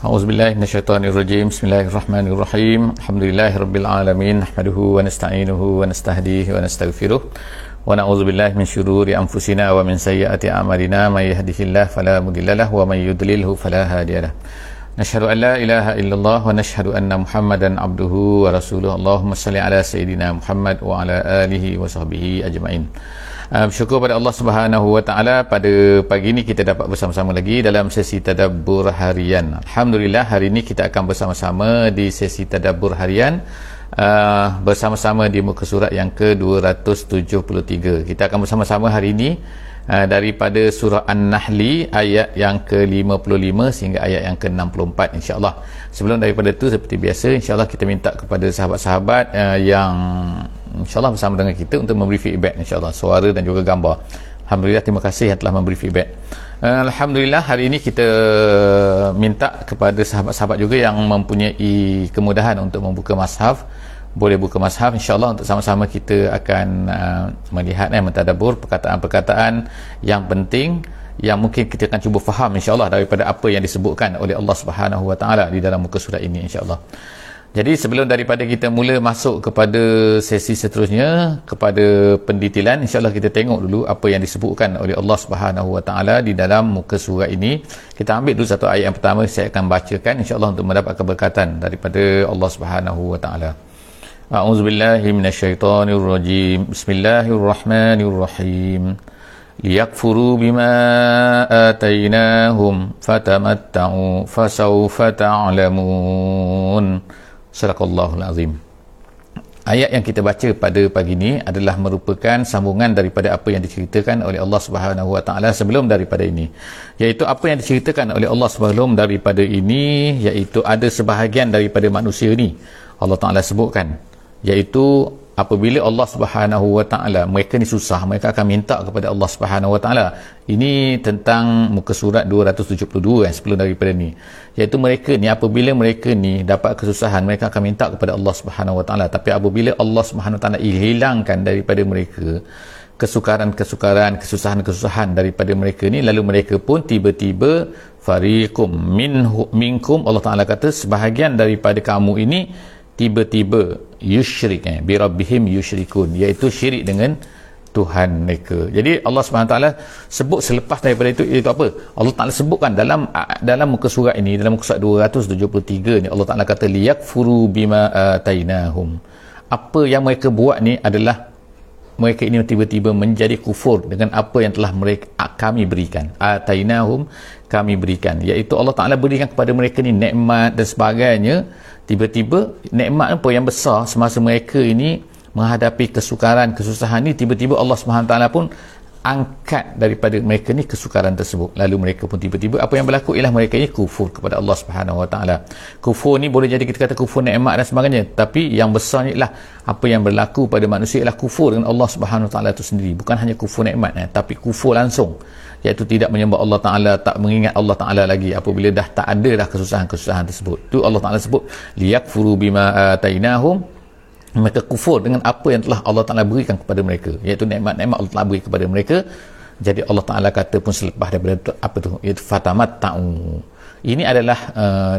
A'udzubillahi minasyaitonirrajim. Bismillahirrahmanirrahim. Alhamdulillahirabbil alamin. Nahmaduhu wa nasta'inuhu wa nastahdihi wa nastaghfiruh. Wa na'udzubillahi min syururi anfusina wa min sayyiati a'malina. May yahdihillahu fala mudilla lahu wa may yudlilhu fala hadiya lahu. Nashhadu an la ilaha illallah wa nashhadu anna Muhammadan abduhu wa rasuluhu. Allahumma salli ala sayidina Muhammad wa ala alihi wa sahbihi ajma'in. Bersyukur pada Allah Subhanahu Wa Taala, pada pagi ini kita dapat bersama-sama lagi dalam sesi tadabbur harian. Alhamdulillah, hari ini kita akan bersama-sama di sesi tadabbur harian, bersama-sama di muka surat yang ke-273. Kita akan bersama-sama hari ini daripada surah An-Nahl ayat yang ke-55 sehingga ayat yang ke-64, insya-Allah. Sebelum daripada itu, seperti biasa, insya-Allah kita minta kepada sahabat-sahabat yang insya-Allah bersama dengan kita untuk memberi feedback, insya-Allah, suara dan juga gambar. Alhamdulillah, terima kasih yang telah memberi feedback. Alhamdulillah, hari ini kita minta kepada sahabat-sahabat juga yang mempunyai kemudahan untuk membuka mushaf, boleh buka mushaf, insya-Allah, untuk sama-sama kita akan melihat mentadabbur perkataan-perkataan yang penting yang mungkin kita akan cuba faham, insya-Allah, daripada apa yang disebutkan oleh Allah Subhanahu Wa Taala di dalam muka surat ini, insya-Allah. Jadi sebelum daripada kita mula masuk kepada sesi seterusnya, kepada pendetilan, insya-Allah kita tengok dulu apa yang disebutkan oleh Allah Subhanahu Wa Taala di dalam muka surat ini. Kita ambil dulu satu ayat yang pertama, saya akan bacakan insya-Allah untuk mendapat keberkatan daripada Allah Subhanahu Wa Taala. A'udzubillahi minasyaitonirrajim. Bismillahirrahmanirrahim. Liyakfuru bima atainahum fatamatta'u fasawfa ta'lamun. Sadaqallahul azim. Ayat yang kita baca pada pagi ini adalah merupakan sambungan daripada apa yang diceritakan oleh Allah Subhanahu Wa Taala sebelum daripada ini, iaitu apa yang diceritakan oleh Allah sebelum daripada ini, iaitu ada sebahagian daripada manusia ni Allah Taala sebutkan, iaitu apabila Allah Subhanahu Wa Taala, mereka ni susah, mereka akan minta kepada Allah Subhanahu Wa Taala. Ini tentang muka surat 272 kan, sebelum daripada ni, iaitu mereka ni apabila mereka ni dapat kesusahan, mereka akan minta kepada Allah Subhanahu Wa Taala. Tapi apabila Allah Subhanahu Wa Taala hilangkan daripada mereka kesukaran-kesukaran, kesusahan-kesusahan daripada mereka ni, lalu mereka pun tiba-tiba fariqum minkum, Allah Taala kata sebahagian daripada kamu ini tiba-tiba yushrik bi rabbihim yushrikun, iaitu syirik dengan Tuhan mereka. Jadi Allah SWT sebut selepas daripada itu, iaitu apa? Allah Taala sebutkan dalam muka surat ini, dalam muka surat 273 ni, Allah Taala kata liyakfuru bima atainahum. Apa yang mereka buat ni adalah mereka ini tiba-tiba menjadi kufur dengan apa yang telah kami berikan. Atainahum, kami berikan, iaitu Allah Taala berikan kepada mereka ni nikmat dan sebagainya. Tiba-tiba nikmat apa yang besar semasa mereka ini menghadapi kesukaran, kesusahan ni, tiba-tiba Allah SWT pun angkat daripada mereka ni kesukaran tersebut. Lalu mereka pun tiba-tiba apa yang berlaku ialah mereka ini kufur kepada Allah SWT. Kufur ni boleh jadi kita kata kufur nikmat dan sebagainya, tapi yang besarnya ialah apa yang berlaku pada manusia ialah kufur dengan Allah SWT itu sendiri. Bukan hanya kufur nikmat, tapi kufur langsung, iaitu tidak menyembah Allah Ta'ala, tak mengingat Allah Ta'ala lagi apabila dah tak ada dah kesusahan-kesusahan tersebut. Itu Allah Ta'ala sebut liyakfuru bima atainahum. Mereka kufur dengan apa yang telah Allah Ta'ala berikan kepada mereka, iaitu nikmat-nikmat Allah Ta'ala beri kepada mereka. Jadi Allah Ta'ala kata pun selepas daripada itu, apa tu, iaitu fatamatta'u. Ini adalah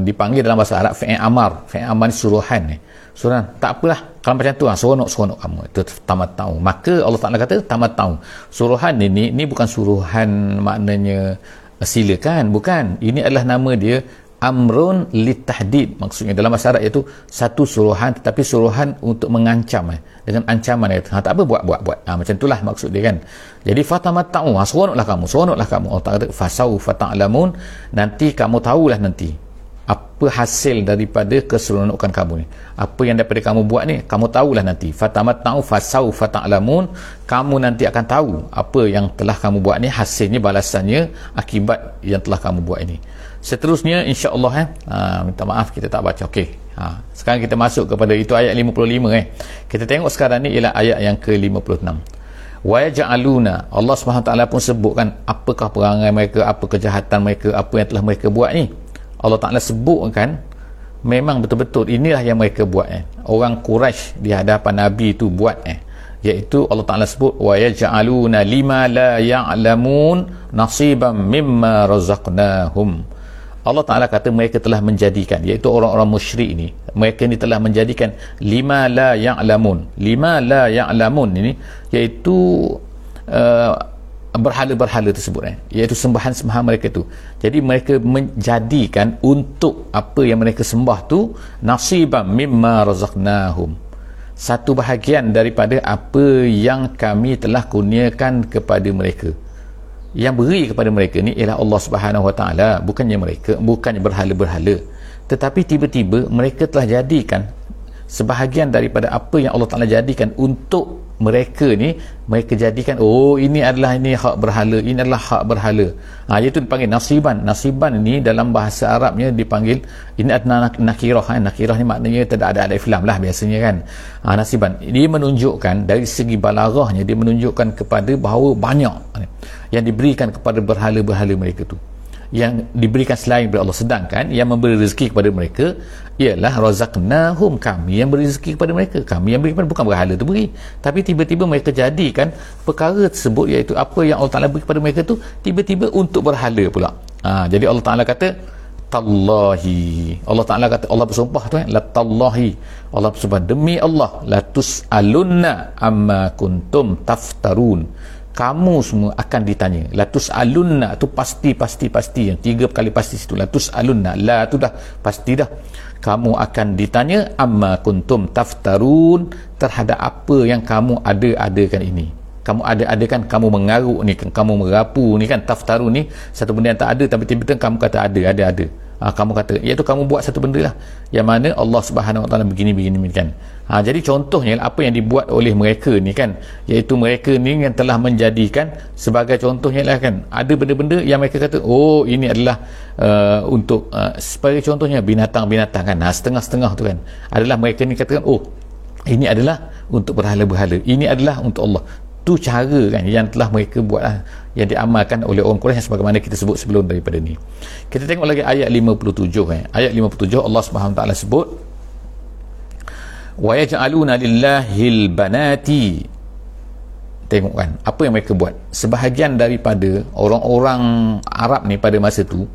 dipanggil dalam bahasa Arab fi'il amar. Fi'il amar ni suruhan ni. Suruhan, tak apalah kalau macam tu, seronok-seronok kamu, itu fatamatta'u. Maka Allah Ta'ala kata fatamatta'u. Suruhan ni bukan suruhan maknanya silakan, bukan. Ini adalah nama dia amrun litahdid, maksudnya dalam bahasa Arab iaitu satu suruhan, tetapi suruhan untuk mengancam, dengan ancaman, tak apa, buat macam itulah maksud dia kan. Jadi fatamatta'u, seronoklah kamu, Allah Ta'ala kata fasawfa ta'lamun, nanti kamu tahulah nanti apa hasil daripada keseronokan kamu ni, apa yang daripada kamu buat ni, kamu tahulah nanti. Fatamatta'u fasawfa ta'lamun, kamu nanti akan tahu apa yang telah kamu buat ni, hasilnya, balasannya, akibat yang telah kamu buat ini. Seterusnya insya-Allah minta maaf kita tak baca. Okey. Sekarang kita masuk kepada itu ayat 55 Kita tengok sekarang ni ialah ayat yang ke-56. Wa yaj'aluna, Allah Subhanahu Taala pun sebutkan apakah perangai mereka, apa kejahatan mereka, apa yang telah mereka buat ni. Allah Taala sebutkan memang betul-betul inilah yang mereka buat. Orang Quraisy di hadapan Nabi tu buat iaitu Allah Taala sebut wa yaj'aluna lima la ya'lamun nasiban mimma razaqnahum. Allah Ta'ala kata mereka telah menjadikan, iaitu orang-orang musyrik ini, mereka ni telah menjadikan lima la ya'lamun. Lima la ya'lamun ini iaitu berhala-berhala tersebut, iaitu sembahan-sembahan mereka tu. Jadi mereka menjadikan untuk apa yang mereka sembah tu, nasiban mimma razaqnahum, satu bahagian daripada apa yang kami telah kurniakan kepada mereka. Yang beri kepada mereka ni ialah Allah Subhanahu Wa Taala, bukannya mereka, bukannya berhala-berhala. Tetapi tiba-tiba mereka telah jadikan sebahagian daripada apa yang Allah Taala jadikan untuk mereka ni, mereka jadikan, oh ini adalah ini hak berhala, ini adalah hak berhala. Iaitu dipanggil nasiban. Nasiban ni dalam bahasa Arabnya dipanggil, ini adalah nakirah. Nakirah ni maknanya tidak ada iflam lah biasanya kan. Nasiban dia menunjukkan dari segi balaghahnya, dia menunjukkan kepada bahawa banyak yang diberikan kepada berhala-berhala mereka tu, yang diberikan selain daripada Allah. Sedangkan yang memberi rezeki kepada mereka ialah razaqnahum, kami yang beri rezeki kepada mereka, kami yang beri kepada, bukan berhala tu beri. Tapi tiba-tiba mereka jadikan perkara tersebut, iaitu apa yang Allah Ta'ala beri kepada mereka tu, tiba-tiba untuk berhala pula. Jadi Allah Ta'ala kata tallahi, Allah Ta'ala kata, Allah bersumpah tu la tallahi, Allah bersumpah demi Allah, la tus'alunna amma kuntum taftarun, kamu semua akan ditanya. Latus alunna tu pasti, tiga kali pasti situ. Latus alunna, la tu dah pasti dah, kamu akan ditanya amma kuntum taftarun, terhadap apa yang kamu ada-adakan ini. Kamu ada-adakan, kamu mengaruk ni, kamu merapu ni kan. Taftarun ni satu benda yang tak ada, tapi tiba-tiba kamu kata ada. Kamu kata, iaitu kamu buat satu benda lah yang mana Allah Subhanahu Wa Taala begini kan. Jadi contohnya apa yang dibuat oleh mereka ni kan, iaitu mereka ni yang telah menjadikan sebagai contohnya lah kan, ada benda-benda yang mereka kata, oh ini adalah untuk sebagai contohnya binatang-binatang kan. Setengah-setengah tu kan, adalah mereka ni katakan, oh ini adalah untuk berhala-berhala, ini adalah untuk Allah. Tu cara kan yang telah mereka buat lah, yang diamalkan oleh orang Quraisy, sebagaimana kita sebut sebelum daripada ni. Kita tengok lagi ayat 57 ayat 57 Allah Subhanahu Wa Taala sebut wa yaj'aluna lillahil banati. Tengok kan apa yang mereka buat. Sebahagian daripada orang-orang Arab ni pada masa tu,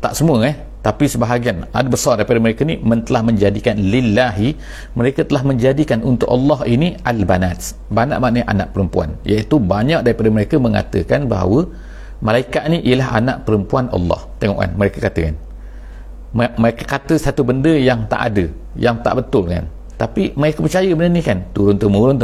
tak semua tapi sebahagian, ada besar daripada mereka ni telah menjadikan lillahi, mereka telah menjadikan untuk Allah ini al-banat. Banat maknanya anak perempuan, iaitu banyak daripada mereka mengatakan bahawa malaikat ni ialah anak perempuan Allah. Tengok kan mereka kata kan, mereka kata satu benda yang tak ada, yang tak betul kan, tapi mereka percaya benda ni kan, turun-temurun,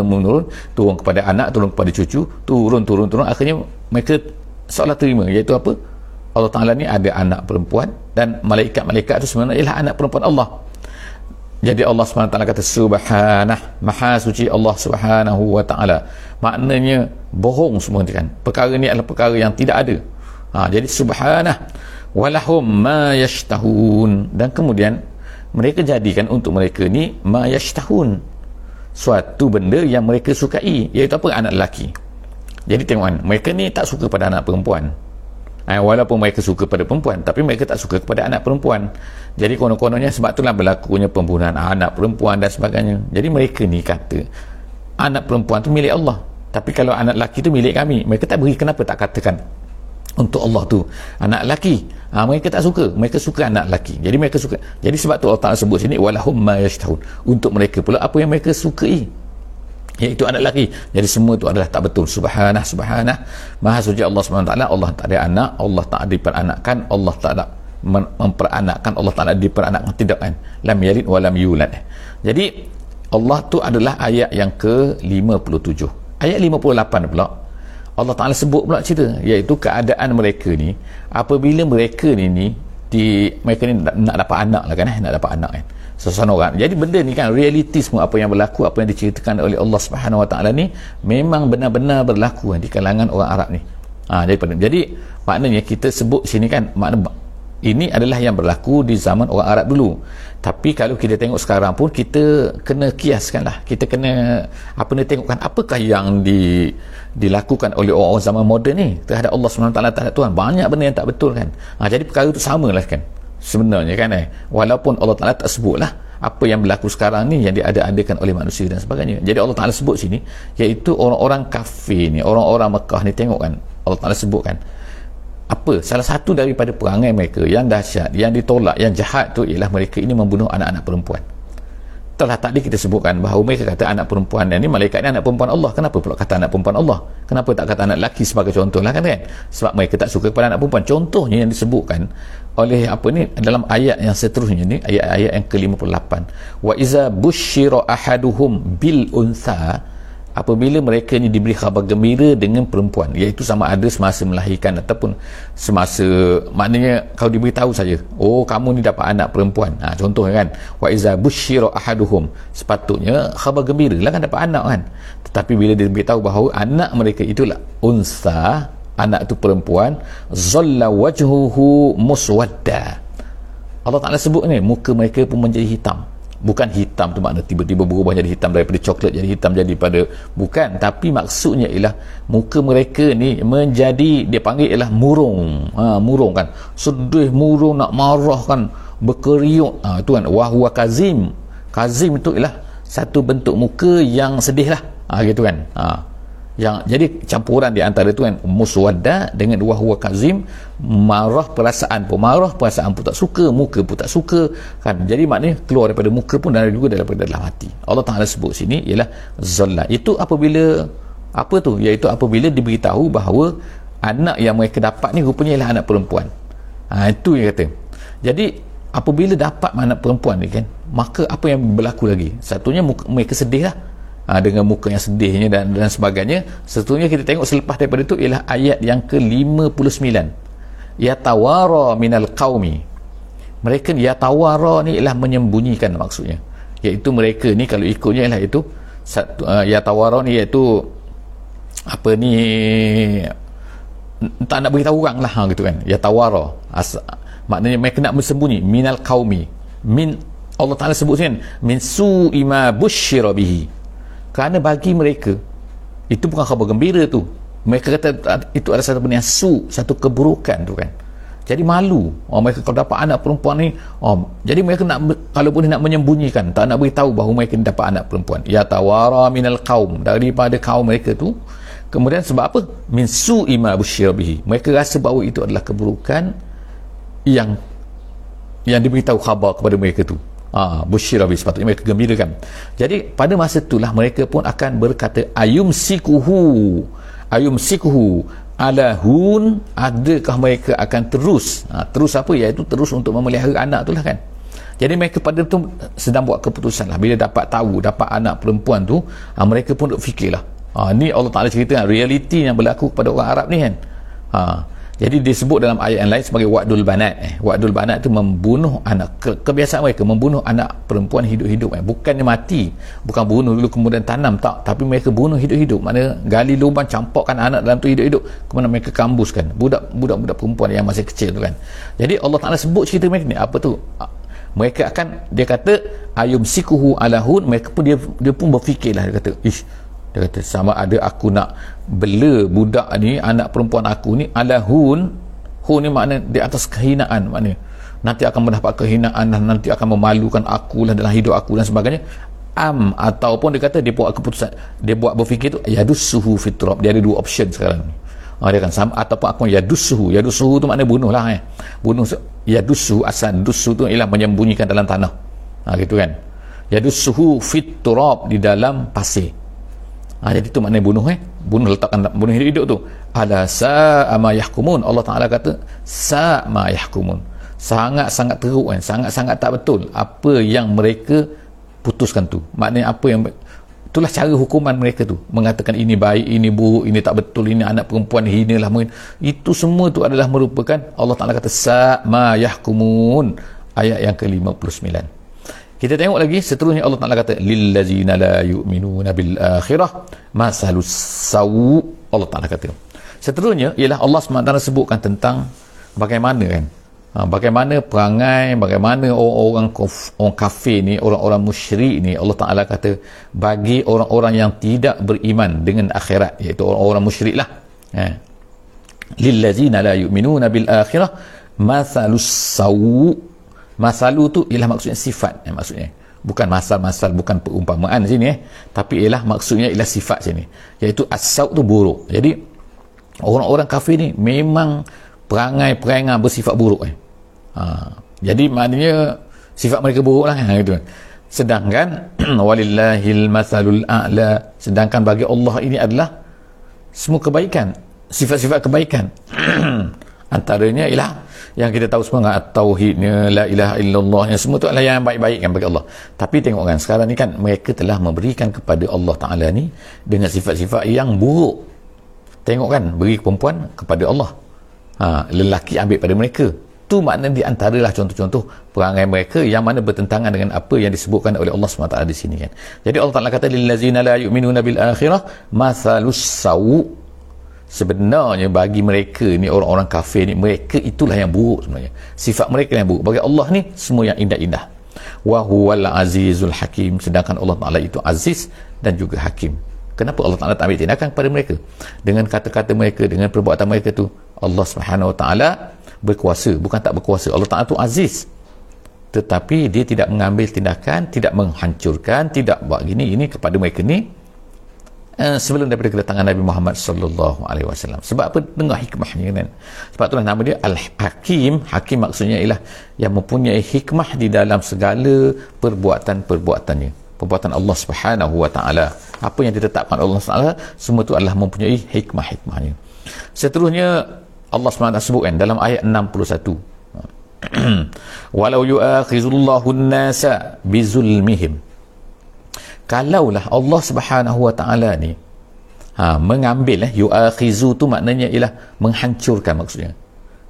turun kepada anak, turun kepada cucu, turun, akhirnya mereka seolah terima, iaitu apa, Allah Ta'ala ni ada anak perempuan, dan malaikat-malaikat itu sebenarnya ialah anak perempuan Allah. Jadi Allah SWT kata subhanah, maha suci Allah Subhanahu Wa Ta'ala, maknanya bohong semua kan, perkara ni adalah perkara yang tidak ada. Jadi subhanah walahum ma yashtahun, dan kemudian mereka jadikan untuk mereka ni ma yashtahun, suatu benda yang mereka sukai, iaitu apa, anak lelaki. Jadi tengok kan, mereka ni tak suka pada anak perempuan, walaupun mereka suka pada perempuan, tapi mereka tak suka kepada anak perempuan. Jadi konon-kononnya sebab itulah berlakunya pembunuhan anak perempuan dan sebagainya. Jadi mereka ni kata anak perempuan tu milik Allah, tapi kalau anak lelaki tu milik kami. Mereka tak beri, kenapa tak katakan untuk Allah tu anak lelaki. Mereka tak suka, mereka suka anak lelaki. Jadi mereka suka, jadi sebab tu Allah Ta'ala sebut sini walahum ma yashtahun, untuk mereka pula apa yang mereka sukai, iaitu anak lelaki. Jadi semua itu adalah tak betul. Subhanah, maha suci Allah SWT. Allah tak ada anak, Allah tak diperanakkan, Allah tak ada memperanakkan, Allah tak ada diperanakkan, tidak kan, lam yalid wa lam yulad. Jadi Allah tu adalah ayat yang ke-57. Ayat 58 pula Allah Ta'ala sebut pula cerita, iaitu keadaan mereka ni apabila mereka ni mereka ni nak dapat anak lah kan, nak dapat anak kan, seseorang orang. Jadi benda ni kan realiti semua, apa yang berlaku, apa yang diceritakan oleh Allah Subhanahu Wa Taala ni memang benar-benar berlaku di kalangan orang Arab ni. Jadi maknanya kita sebut sini kan, makna ini adalah yang berlaku di zaman orang Arab dulu. Tapi kalau kita tengok sekarang pun, kita kena kiaskan lah, kita kena tengokkan apakah yang dilakukan oleh orang-orang zaman moden ni terhadap Allah Subhanahu Wa Taala, terhadap Tuhan. Banyak benda yang tak betul kan. Jadi perkara tu samalah kan sebenarnya kan, walaupun Allah Ta'ala tak sebutlah apa yang berlaku sekarang ni yang diada-adakan oleh manusia dan sebagainya. Jadi Allah Ta'ala sebut sini, iaitu orang-orang kafir ni, orang-orang Mekah ni, tengok kan Allah Ta'ala sebut kan, apa apa salah satu daripada perangai mereka yang dahsyat, yang ditolak, yang jahat tu ialah mereka ini membunuh anak-anak perempuan. Telah tadi kita sebutkan bahawa mereka kata anak perempuan ni, malaikat ni anak perempuan Allah. Kenapa pula kata anak perempuan Allah? Kenapa tak kata anak lelaki sebagai contoh lah, kan? Sebab mereka tak suka kepada anak perempuan. Contohnya yang disebutkan oleh dalam ayat yang seterusnya ni, ayat-ayat yang ke-58. Wa iza bushira ahaduhum bil untha, apabila mereka ni diberi khabar gembira dengan perempuan, iaitu sama ada semasa melahirkan ataupun semasa, maknanya kalau diberitahu saja, oh kamu ni dapat anak perempuan, contohnya kan, wa iza bushira ahaduhum, sepatutnya khabar gembira lah kan, dapat anak kan. Tetapi bila diberitahu bahawa anak mereka itulah untha, anak tu perempuan, zalla wajhuhu muswadda, Allah Ta'ala sebut ni muka mereka pun menjadi hitam. Bukan hitam tu makna tiba-tiba berubah jadi hitam, daripada coklat jadi hitam, jadi pada, bukan, tapi maksudnya ialah muka mereka ni menjadi, dia panggil ialah murung, murung kan, sedih, murung, nak marah kan, berkeriuk, tu kan, wahwa kazim. Kazim tu ialah satu bentuk muka yang sedih lah, gitu kan, yang jadi campuran di antara tu kan, muswadda dengan wahwa kazim, marah, perasaan pun marah, perasaan pun tak suka, muka pun tak suka kan. Jadi maknanya keluar daripada muka pun dan juga daripada dalam hati. Allah Ta'ala sebut sini ialah zalla, itu apabila apa tu, iaitu apabila diberitahu bahawa anak yang mereka dapat ni rupanya ialah anak perempuan, itu yang kata. Jadi apabila dapat anak perempuan ni kan, maka apa yang berlaku lagi? Satunya mereka sedih lah, dengan muka yang sedihnya dan sebagainya. Seterusnya kita tengok selepas daripada itu ialah ayat yang ke-59. Yatawara minal qaumi, mereka yatawara ni ialah menyembunyikan maksudnya, iaitu mereka ni kalau ikutnya ialah itu satu, yatawara ni iaitu apa ni, tak nak beritahu orang lah gitu kan. Yatawara maknanya mereka nak bersembunyi, minal qaumi, min, Allah Ta'ala sebut sini, min su'i ma bushira bihi, kerana bagi mereka itu bukan khabar gembira tu. Mereka kata itu adalah satu benda yang satu keburukan tu kan. Jadi malu, mereka kalau dapat anak perempuan ni, jadi mereka nak, kalau boleh nak menyembunyikan, tak nak beritahu bahawa mereka dapat anak perempuan. Ya tawara minal qaum, daripada kaum mereka tu. Kemudian sebab apa? Min su'i ma bushira bihi, mereka rasa bahawa itu adalah keburukan yang diberitahu khabar kepada mereka tu. Bushirabi, sepatutnya mereka gembira kan. Jadi pada masa itulah mereka pun akan berkata, ayumsikuhu ala hun, adakah mereka akan terus, terus apa, iaitu terus untuk memelihara anak itulah kan. Jadi mereka pada tu sedang buat keputusan lah. Bila dapat tahu dapat anak perempuan tu, mereka pun duk fikirlah, ni Allah Ta'ala cerita kan, realiti yang berlaku kepada orang Arab ni kan. Jadi disebut dalam ayat yang lain sebagai wa'dul banat. Wa'dul banat tu membunuh anak, kebiasaan mereka membunuh anak perempuan hidup-hidup. Bukannya mati, bukan bunuh dulu kemudian tanam, tak, tapi mereka bunuh hidup-hidup. Maknanya gali lubang, campurkan anak dalam tu hidup-hidup, kemudian mereka kambuskan budak-budak perempuan yang masih kecil tu kan. Jadi Allah Ta'ala sebut cerita mereka ni, apa tu, mereka akan, dia kata ayumsikuhu alahun, mereka pun dia pun berfikirlah, dia kata dia kata sama ada aku nak bela budak ni, anak perempuan aku ni, ala hun ni makna di atas kehinaan, makna nanti akan mendapat kehinaan dan nanti akan memalukan aku lah dalam hidup aku dan sebagainya. Ataupun dia kata dia buat keputusan, dia buat berfikir tu yadussuhu fitrab, dia ada dua option sekarang ni, dia kan sama, ataupun aku yadussuhu tu makna bunuh lah, bunuh, yadussuhu, asal dussuhu tu ialah menyembunyikan dalam tanah, gitu kan, yadussuhu fitrab, di dalam pasir. Jadi tu maknanya bunuh, bunuh, letakkan, bunuh hidup-hidup tu. Ala sa'a ma yahkumun, Allah Ta'ala kata sa'a ma yahkumun, sangat-sangat teruk kan, sangat-sangat tak betul apa yang mereka putuskan tu. Maknanya apa yang, itulah cara hukuman mereka tu, mengatakan ini baik, ini buruk, ini tak betul, ini anak perempuan hinalah, itu semua tu adalah merupakan, Allah Ta'ala kata sa'a ma yahkumun, ayat yang ke-59. Kita tengok lagi seterusnya Allah Ta'ala kata lillazina la yu'minuna bil akhirah masalus sawu, Allah Ta'ala kata. Seterusnya ialah Allah SWT sebutkan tentang bagaimana kan, bagaimana perangai, bagaimana orang kafir ni, orang-orang musyrik ni. Allah Ta'ala kata bagi orang-orang yang tidak beriman dengan akhirat, iaitu orang-orang musyrik lah, lillazina la yu'minuna bil akhirah masalus sawu. Masalu tu ialah maksudnya sifat, maksudnya bukan masal-masal, bukan perumpamaan sini, tapi ialah maksudnya ialah sifat sini, iaitu as-saw tu buruk. Jadi orang-orang kafir ni memang perangai-perangai bersifat buruk. Jadi maknanya sifat mereka buruk lah kan, gitu. Sedangkan walillahil masalul a'la, sedangkan bagi Allah ini adalah semua kebaikan, sifat-sifat kebaikan. Antaranya ialah yang kita tahu semua, at-tauhidnya, la ilaha illallah, yang semua tu adalah yang baik-baik kan bagi Allah. Tapi tengok kan sekarang ni kan, mereka telah memberikan kepada Allah Ta'ala ni dengan sifat-sifat yang buruk. Tengok kan, beri perempuan kepada Allah, lelaki ambil pada mereka. Itu makna di antaralah contoh-contoh perangai mereka yang mana bertentangan dengan apa yang disebutkan oleh Allah SWT di sini kan. Jadi Allah Ta'ala kata, lillazina la yu'minuna bil akhirah mathalus sawu. Sebenarnya bagi mereka ni, orang-orang kafir ni, mereka itulah yang buruk sebenarnya. Sifat mereka yang buruk. Bagi Allah ni semua yang indah-indah. Wa huwal azizul hakim, sedangkan Allah Ta'ala itu aziz dan juga hakim. Kenapa Allah Ta'ala tak ambil tindakan kepada mereka? Dengan kata-kata mereka, dengan perbuatan mereka tu, Allah SWT berkuasa, bukan tak berkuasa. Allah Ta'ala tu aziz, tetapi dia tidak mengambil tindakan, tidak menghancurkan, tidak buat gini ini kepada mereka ni sebelum daripada kedatangan Nabi Muhammad sallallahu alaihi wasallam. Sebab apa? Dengar hikmahnya kan. Sebab itulah nama dia Al-Hakim. Hakim maksudnya ialah yang mempunyai hikmah di dalam segala perbuatan-perbuatannya. Perbuatan Allah Subhanahu wa taala, apa yang ditetapkan Allah Taala, semua itu adalah mempunyai hikmah-hikmahnya. Seterusnya Allah SWT sebutkan dalam ayat 61. Walau yu'akhizullahu an-nasa bizulmihim. Kalaulah Allah Subhanahu wa taala ni mengambil, yu'akhizu tu maknanya ialah menghancurkan maksudnya.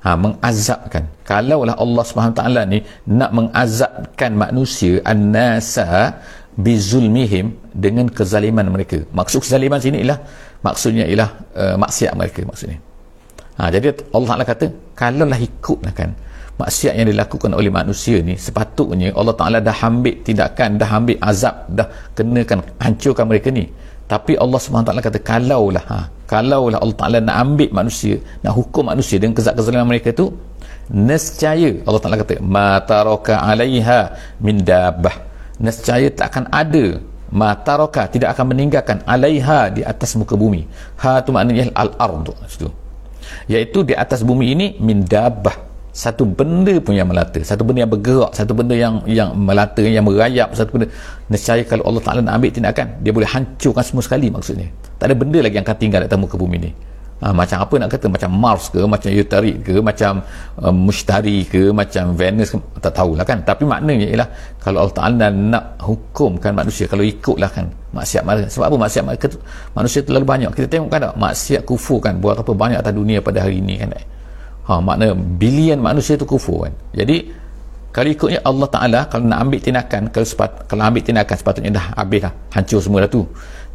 Mengazabkan. Kalaulah Allah Subhanahu wa taala ni nak mengazabkan manusia an-nasa bizulmihim, dengan kezaliman mereka. Maksud kezaliman sini ialah maksudnya ialah maksiat mereka maksudnya. Jadi Allah Ta'ala kata, kalaulah ikutlah kan maksiat yang dilakukan oleh manusia ni, sepatutnya Allah Ta'ala dah ambil tindakan, dah ambil azab, dah kenakan, hancurkan mereka ni. Tapi Allah SWT kata, kalaulah Allah Ta'ala nak ambil manusia, nak hukum manusia dengan kezaliman mereka tu, nescaya Allah Ta'ala kata, ma taraka 'alaiha min dabbah, nescaya tak akan ada, ma taraka, tidak akan meninggalkan, 'alaiha, di atas muka bumi. Ha tu maknanya al-ard, situ iaitu di atas bumi ini, min dabbah, satu benda pun yang melata, satu benda yang bergerak, satu benda yang melata, yang merayap, satu benda. Nescaya kalau Allah Ta'ala nak ambil tindakan, dia boleh hancurkan semua sekali maksudnya. Tak ada benda lagi yang akan tinggal di atas muka bumi ni. Macam apa nak kata, macam Mars ke, macam Utari ke, macam Mustari ke, macam Venus ke, tak tahulah kan. Tapi maknanya ialah kalau Allah Ta'ala nak hukumkan manusia, kalau ikutlah kan maksiat mereka. Sebab apa maksiat mereka tu? Manusia terlalu banyak. Kita tengok kan tak, maksiat kufur kan buat apa banyak atas dunia pada hari ini kan. Makna bilion manusia tu kufur kan. Jadi kalau ikutnya Allah Ta'ala, kalau nak ambil tindakan, kalau ambil tindakan sepatutnya dah habis lah, hancur semua dah tu.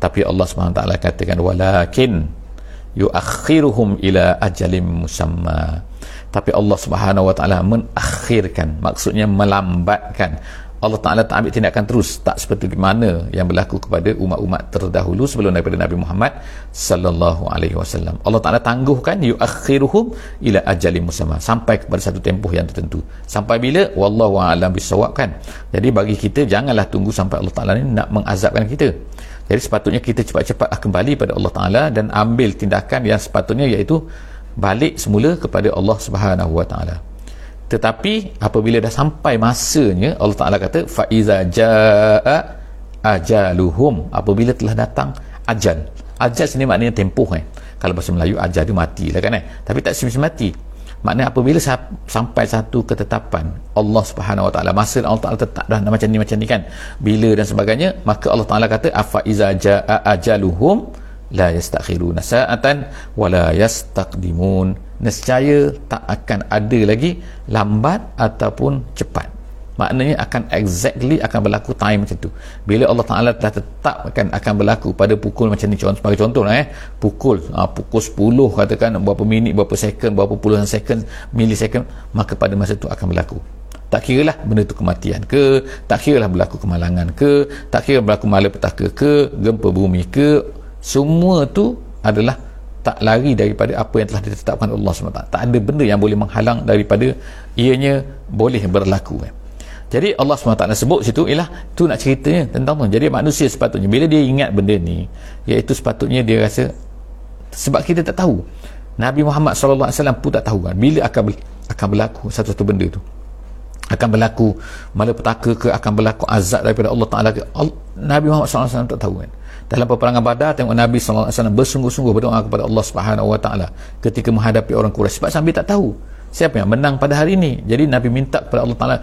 Tapi Allah SWT katakan, walakin yuakhiruhum ila ajalim musamma, tapi Allah Subhanahu wa taala menakhirkan, maksudnya melambatkan. Allah Ta'ala tak ambil tindakan terus, tak seperti mana yang berlaku kepada umat-umat terdahulu sebelum daripada Nabi Muhammad sallallahu alaihi wasallam. Allah Ta'ala tangguhkan, yuakhiruhum ila ajalim musamma, sampai kepada satu tempoh yang tertentu. Sampai bila? Wallahu a'lam bisawab kan. Jadi bagi kita, janganlah tunggu sampai Allah Ta'ala ni nak mengazabkan kita. Jadi sepatutnya kita cepat-cepat kembali pada Allah Ta'ala dan ambil tindakan yang sepatutnya, iaitu balik semula kepada Allah Subhanahu wa taala. Tetapi apabila dah sampai masanya, Allah Ta'ala kata, fa'iza ja'a ajaluhum, apabila telah datang ajal. Ajal sini maknanya tempoh kan. Kalau bahasa Melayu, ajal tu matilah kan. Tapi tak semestinya mati. Maknanya apabila sampai satu ketetapan Allah Subhanahu wa taala, masa Allah Ta'ala tetap dah macam ni kan, bila dan sebagainya, maka Allah Ta'ala kata, fa'iza ja'a ajaluhum la yastakhiruna sa'atan wa la yastaqdimun. Nescaya tak akan ada lagi lambat ataupun cepat. Maknanya akan exactly akan berlaku time macam tu. Bila Allah Ta'ala dah tetapkan akan berlaku pada pukul macam ni, sebagai contohlah pukul 10 katakan, berapa minit, berapa second, berapa puluhan second, milisecond, maka pada masa tu akan berlaku. Tak kiralah benda tu kematian ke, tak kiralah berlaku kemalangan ke, tak kira berlaku malapetaka ke, gempa bumi ke, semua tu adalah tak lari daripada apa yang telah ditetapkan Allah SWT. Tak ada benda yang boleh menghalang daripada ianya boleh berlaku. Jadi Allah SWT sebut situ ialah tu nak ceritanya tentang tu. Jadi manusia sepatutnya bila dia ingat benda ni, iaitu sepatutnya dia rasa, sebab kita tak tahu Nabi Muhammad sallallahu alaihi wasallam pun tak tahu kan bila akan berlaku satu-satu benda tu. Akan berlaku malapetaka ke, akan berlaku azab daripada Allah Taala ke, Nabi Muhammad sallallahu alaihi wasallam tak tahu kan. Dalam peperangan Badar tengok Nabi sallallahu alaihi wasallam bersungguh-sungguh berdoa kepada Allah Subhanahu wa taala ketika menghadapi orang Quraisy, sebab sambil tak tahu siapa yang menang pada hari ini. Jadi Nabi minta kepada Allah Taala,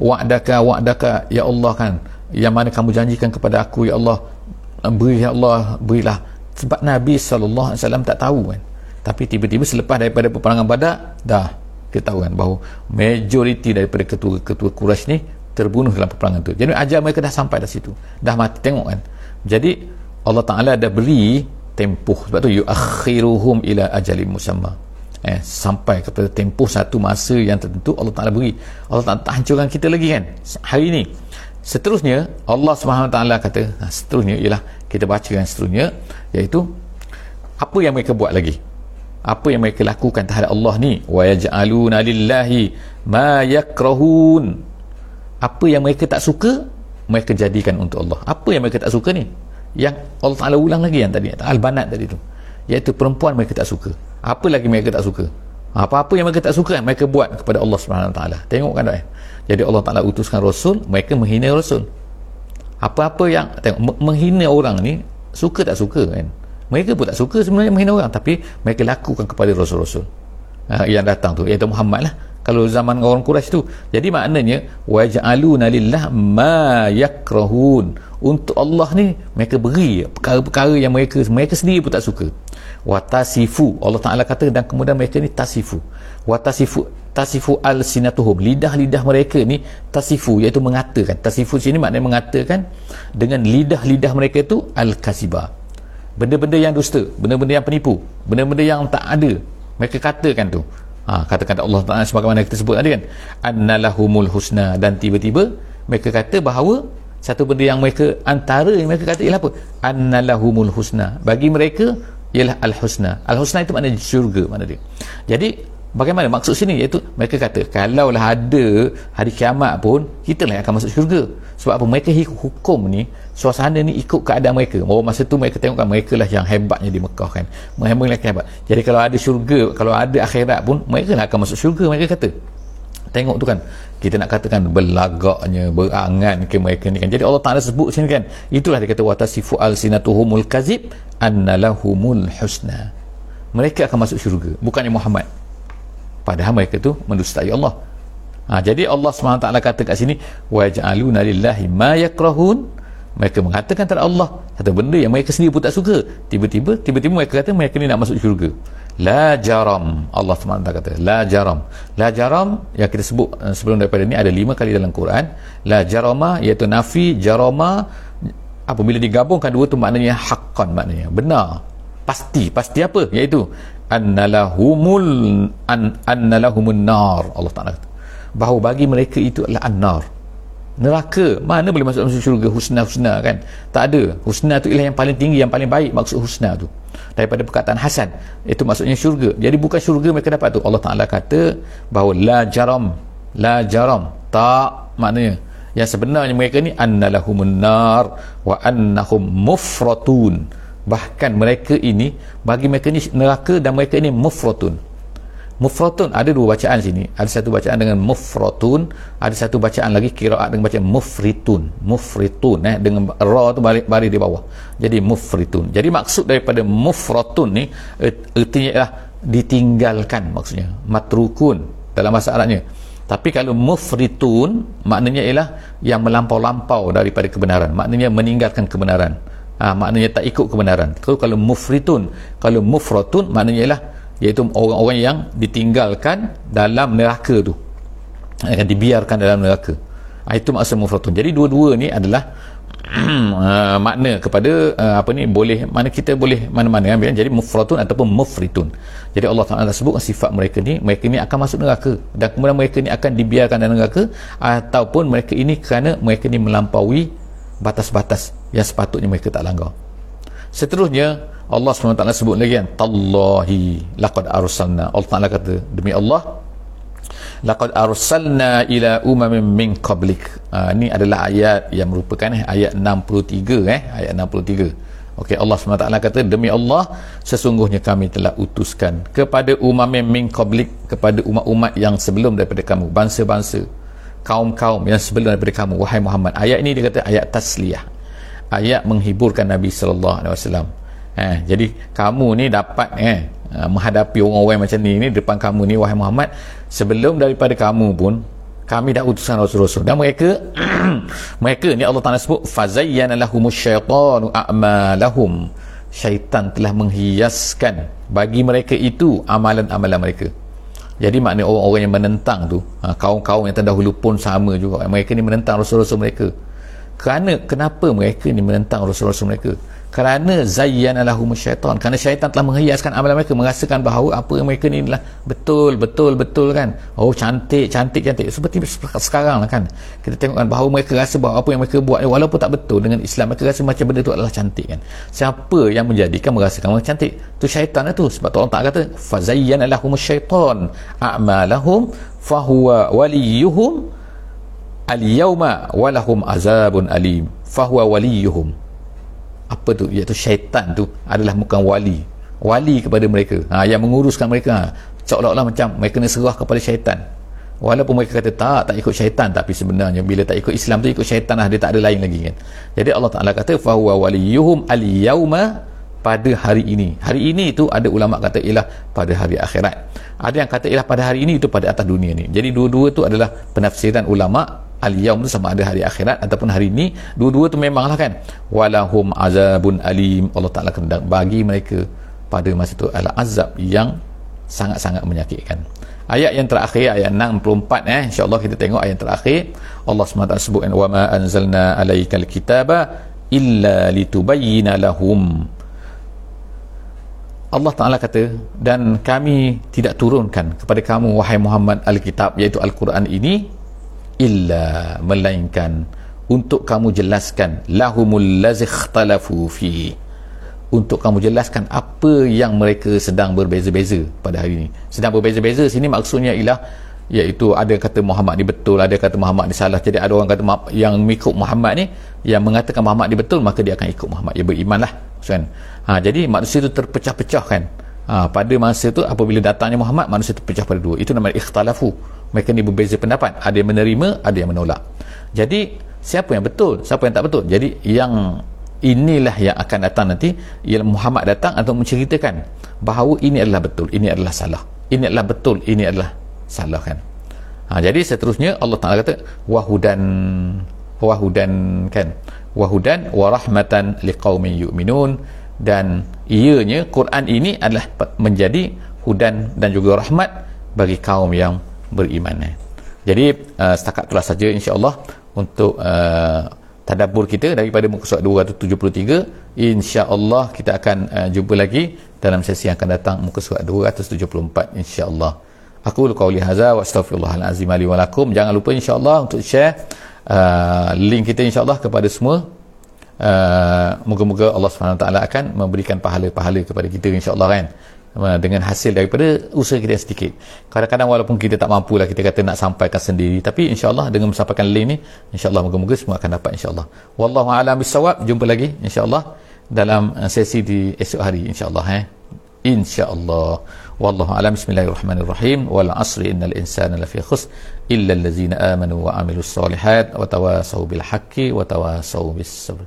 wa'daka ya Allah, kan, yang mana kamu janjikan kepada aku ya Allah, beri ya Allah, berilah. Sebab Nabi sallallahu alaihi wasallam tak tahu kan. Tapi tiba-tiba selepas daripada peperangan Badar dah kita tahu kan bahawa majoriti daripada ketua-ketua Quraisy ni terbunuh dalam peperangan tu. Jadi ajar mereka dah sampai dah situ, dah mati, tengok kan. Jadi Allah Taala dah beri tempoh, sebab tu yuakhiruhum ila ajalin musamma, sampai kepada tempoh satu masa yang tertentu Allah Taala beri. Allah Taala tak hancurkan kita lagi kan hari ni. Seterusnya Allah Subhanahu Wa Taala kata, seterusnya ialah kita baca yang seterusnya, iaitu apa yang mereka buat lagi, apa yang mereka lakukan terhadap Allah ni. Wa yaj'aluna lillahi ma yakrahun, apa yang mereka tak suka mereka jadikan untuk Allah. Apa yang mereka tak suka ni yang Allah Taala ulang lagi yang tadi, Al-Banat tadi tu, iaitu perempuan mereka tak suka. Apa lagi mereka tak suka? Apa-apa yang mereka tak suka mereka buat kepada Allah Subhanahu Wa Taala. Tengok kan tak? Jadi Allah Taala utuskan rasul, mereka menghina rasul. Apa-apa yang tengok, menghina orang ni suka tak suka kan? Mereka pun tak suka sebenarnya menghina orang, tapi mereka lakukan kepada rasul-rasul yang datang tu, iaitu Muhammad lah kalau zaman orang Quraisy tu. Jadi maknanya waj'aluna lillah ma yakrahun, untuk Allah ni mereka beri perkara-perkara yang mereka sendiri pun tak suka. Watasifu, Allah Taala kata, dan kemudian mereka ni tasifu, tasifu al-sinatuhum, lidah-lidah mereka ni tasifu, iaitu mengatakan. Tasifu sini maknanya mengatakan dengan lidah-lidah mereka tu al-kasibah, benda-benda yang dusta, benda-benda yang penipu, benda-benda yang tak ada mereka katakan tu. Kata-kata Allah Taala sebagaimana kita sebut tadi kan, annalahumul husna, dan tiba-tiba mereka kata bahawa satu benda yang mereka, antara yang mereka kata ialah apa, annalahumul husna, bagi mereka ialah al-husna. Al-husna itu maknanya syurga makna dia. Jadi bagaimana maksud sini, iaitu mereka kata kalaulah ada hari kiamat pun kita lah yang akan masuk syurga. Sebab apa? Mereka hukum ni, suasana ni ikut keadaan mereka. Oh, masa tu mereka tengokkan mereka lah yang hebatnya di Mekah kan, mereka hebat. Jadi kalau ada syurga, kalau ada akhirat pun mereka lah akan masuk syurga, mereka kata. Tengok tu kan, kita nak katakan belagaknya, berangan ke mereka ni kan. Jadi Allah Ta'ala sebut sini kan, itulah dia kata watasifu al-sinatuhumul kazib annalahumul husna, mereka akan masuk syurga, bukannya Muhammad, padahal mereka tu mendustai Allah. Jadi Allah SWT kata kat sini waj'aluna lillahi ma yakrahun, mereka mengatakan terhadap Allah satu benda yang mereka sendiri pun tak suka. Tiba-tiba mereka kata mereka ni nak masuk syurga. La jaram, Allah SWT kata la jaram. La jaram yang kita sebut sebelum daripada ni ada 5 kali dalam Quran. La jarama iaitu nafi, jarama apabila digabungkan dua tu maknanya haqqan, maknanya benar, pasti apa, iaitu annalahumun nar. Allah Ta'ala kata bahawa bagi mereka itu adalah an-nar, neraka. Mana boleh masuk syurga, husna kan, tak ada. Husna tu ialah yang paling tinggi, yang paling baik, maksud husna tu daripada perkataan hasan, itu maksudnya syurga. Jadi bukan syurga mereka dapat tu. Allah Ta'ala kata bahawa la jaram, tak maknanya yang sebenarnya mereka ni annalahumun nar wa annahum mufratun, bahkan mereka ini, bagi mereka ni neraka dan mereka ini mufratun. Ada dua bacaan sini, ada satu bacaan dengan mufratun, ada satu bacaan lagi qiraat dengan bacaan mufritun dengan ra tu baris di bawah, jadi mufritun. Jadi maksud daripada mufratun ni ertinya ialah ditinggalkan, maksudnya matrukun dalam bahasa Arabnya. Tapi kalau mufritun maknanya ialah yang melampau-lampau daripada kebenaran, maknanya meninggalkan kebenaran. Maknanya tak ikut kebenaran. Kalau mufritun, kalau mufratun maknanya ialah iaitu orang-orang yang ditinggalkan dalam neraka tu, yang dibiarkan dalam neraka. Itu maksud mufratun. Jadi dua-dua ni adalah makna kepada kita boleh mana-mana ambil. Jadi mufratun ataupun mufritun. Jadi Allah Ta'ala sebut sifat mereka ni akan masuk neraka, dan kemudian mereka ni akan dibiarkan dalam neraka, ataupun mereka ini kerana mereka ni melampaui batas-batas yang sepatutnya mereka tak langgar. Seterusnya Allah SWT sebut lagi kan, tallahi laqad arsalna, Allah Ta'ala kata demi Allah, laqad arsalna ila umamin min qablik. Ini adalah ayat yang merupakan ayat 63, Okey, Allah SWT kata, demi Allah, sesungguhnya kami telah utuskan kepada umam min qablik, kepada umat-umat yang sebelum daripada kamu, bangsa-bangsa, kaum-kaum yang sebelum daripada kamu, wahai Muhammad. Ayat ini dia kata ayat tasliyah, ayat menghiburkan Nabi SAW. Jadi kamu ni dapat menghadapi orang-orang macam ni depan kamu ni, wahai Muhammad. Sebelum daripada kamu pun kami dah utusan rasul-rasul, dan mereka ni Allah Taala sebut fazayyana lahumus syaitanu a'malahum, syaitan telah menghiaskan bagi mereka itu amalan-amalan mereka. Jadi maknanya orang-orang yang menentang tu, kaum-kaum yang terdahulu pun sama juga, mereka ni menentang rasul-rasul mereka. Kenapa mereka ni menentang rasul-rasul mereka? Kerana zayyana lahumus syaitan, kerana syaitan telah menghiaskan amalan mereka, merasakan bahawa apa yang mereka ni adalah betul kan, oh cantik seperti sekarang lah kan, kita tengok kan bahawa mereka rasa bahawa apa yang mereka buat walaupun tak betul dengan Islam, mereka rasa macam benda tu adalah cantik kan. Siapa yang menjadikan merasakan orang cantik tu? Syaitan lah tu. Sebab tu Allah Ta'ala kata fazayyana lahumus syaitan a'malahum fahuwa waliyuhum al-yawma walahum azabun alim. Fahuwa waliyuhum, apa tu? Iaitu syaitan tu adalah bukan wali kepada mereka, yang menguruskan mereka. Seolah-olah macam mereka kena serah kepada syaitan, walaupun mereka kata tak ikut syaitan, tapi sebenarnya bila tak ikut Islam tu ikut syaitan lah, dia tak ada lain lagi kan. Jadi Allah Ta'ala kata fahuwa waliyuhum al-yawma, pada hari ini. Hari ini tu ada ulama kata ialah pada hari akhirat, ada yang kata ialah pada hari ini, itu pada atas dunia ni. Jadi dua-dua tu adalah penafsiran ulama. Al-Yaum tu sama ada hari akhirat ataupun hari ini, dua-dua tu memanglah kan. Walahum azabun alim, Allah Ta'ala kehendak bagi mereka pada masa tu adalah azab yang sangat-sangat menyakitkan. Ayat yang terakhir, ayat 64, insya-Allah kita tengok ayat terakhir. Allah SWT sebut wa ma anzalna alaikal kitaba illa litubayyana lahum. Allah Ta'ala kata, dan kami tidak turunkan kepada kamu wahai Muhammad al-kitab, iaitu al-Quran ini, illa, melainkan untuk kamu jelaskan lahumul lazikhtalafu fi, untuk kamu jelaskan apa yang mereka sedang berbeza-beza pada hari ini. Sedang berbeza-beza sini maksudnya ialah, iaitu ada kata Muhammad ni betul, ada kata Muhammad ni salah. Jadi ada orang kata yang mengikut Muhammad ni, yang mengatakan Muhammad ni betul, maka dia akan ikut Muhammad, dia beriman lah kan? Jadi manusia tu terpecah-pecah kan. Pada masa tu apabila datangnya Muhammad, manusia terpecah pada dua, itu namanya ikhtalafu. Mereka ni berbeza pendapat, ada yang menerima, ada yang menolak. Jadi siapa yang betul, siapa yang tak betul? Jadi yang inilah yang akan datang nanti, ialah Muhammad datang untuk menceritakan bahawa ini adalah betul, ini adalah salah, ini adalah betul, ini adalah salah kan. Jadi seterusnya Allah Ta'ala kata wahudan kan, wahudan warahmatan liqaumin yu'minun, dan ianya Quran ini adalah menjadi hudan dan juga rahmat bagi kaum yang beriman. Jadi setakat itulah saja insya-Allah untuk tadabbur kita daripada muka surat 273. Insya-Allah kita akan jumpa lagi dalam sesi yang akan datang, muka surat 274 insya-Allah. Aku qauli hadza wa astaghfirullahal azim li wa lakum. Jangan lupa insya-Allah untuk share link kita insya-Allah kepada semua. Moga-moga Allah SWT akan memberikan pahala-pahala kepada kita insya-Allah kan, dengan hasil daripada usaha kita yang sedikit. Kadang-kadang walaupun kita tak mampu lah, kita kata nak sampaikan sendiri, tapi insya-Allah dengan sampaikan link ni, insya-Allah moga-moga semua akan dapat insya-Allah. Wallahu a'lam bissawab. Jumpa lagi insya-Allah dalam sesi di esok hari insya-Allah insya-Allah. Wallahu a'lam. Bismillahirrahmanirrahim. Wal 'asri innal insana lafi khusr illa allazina amanu wa 'amilus solihat wa tawasaw bil haqqi wa tawasaw bis sabr.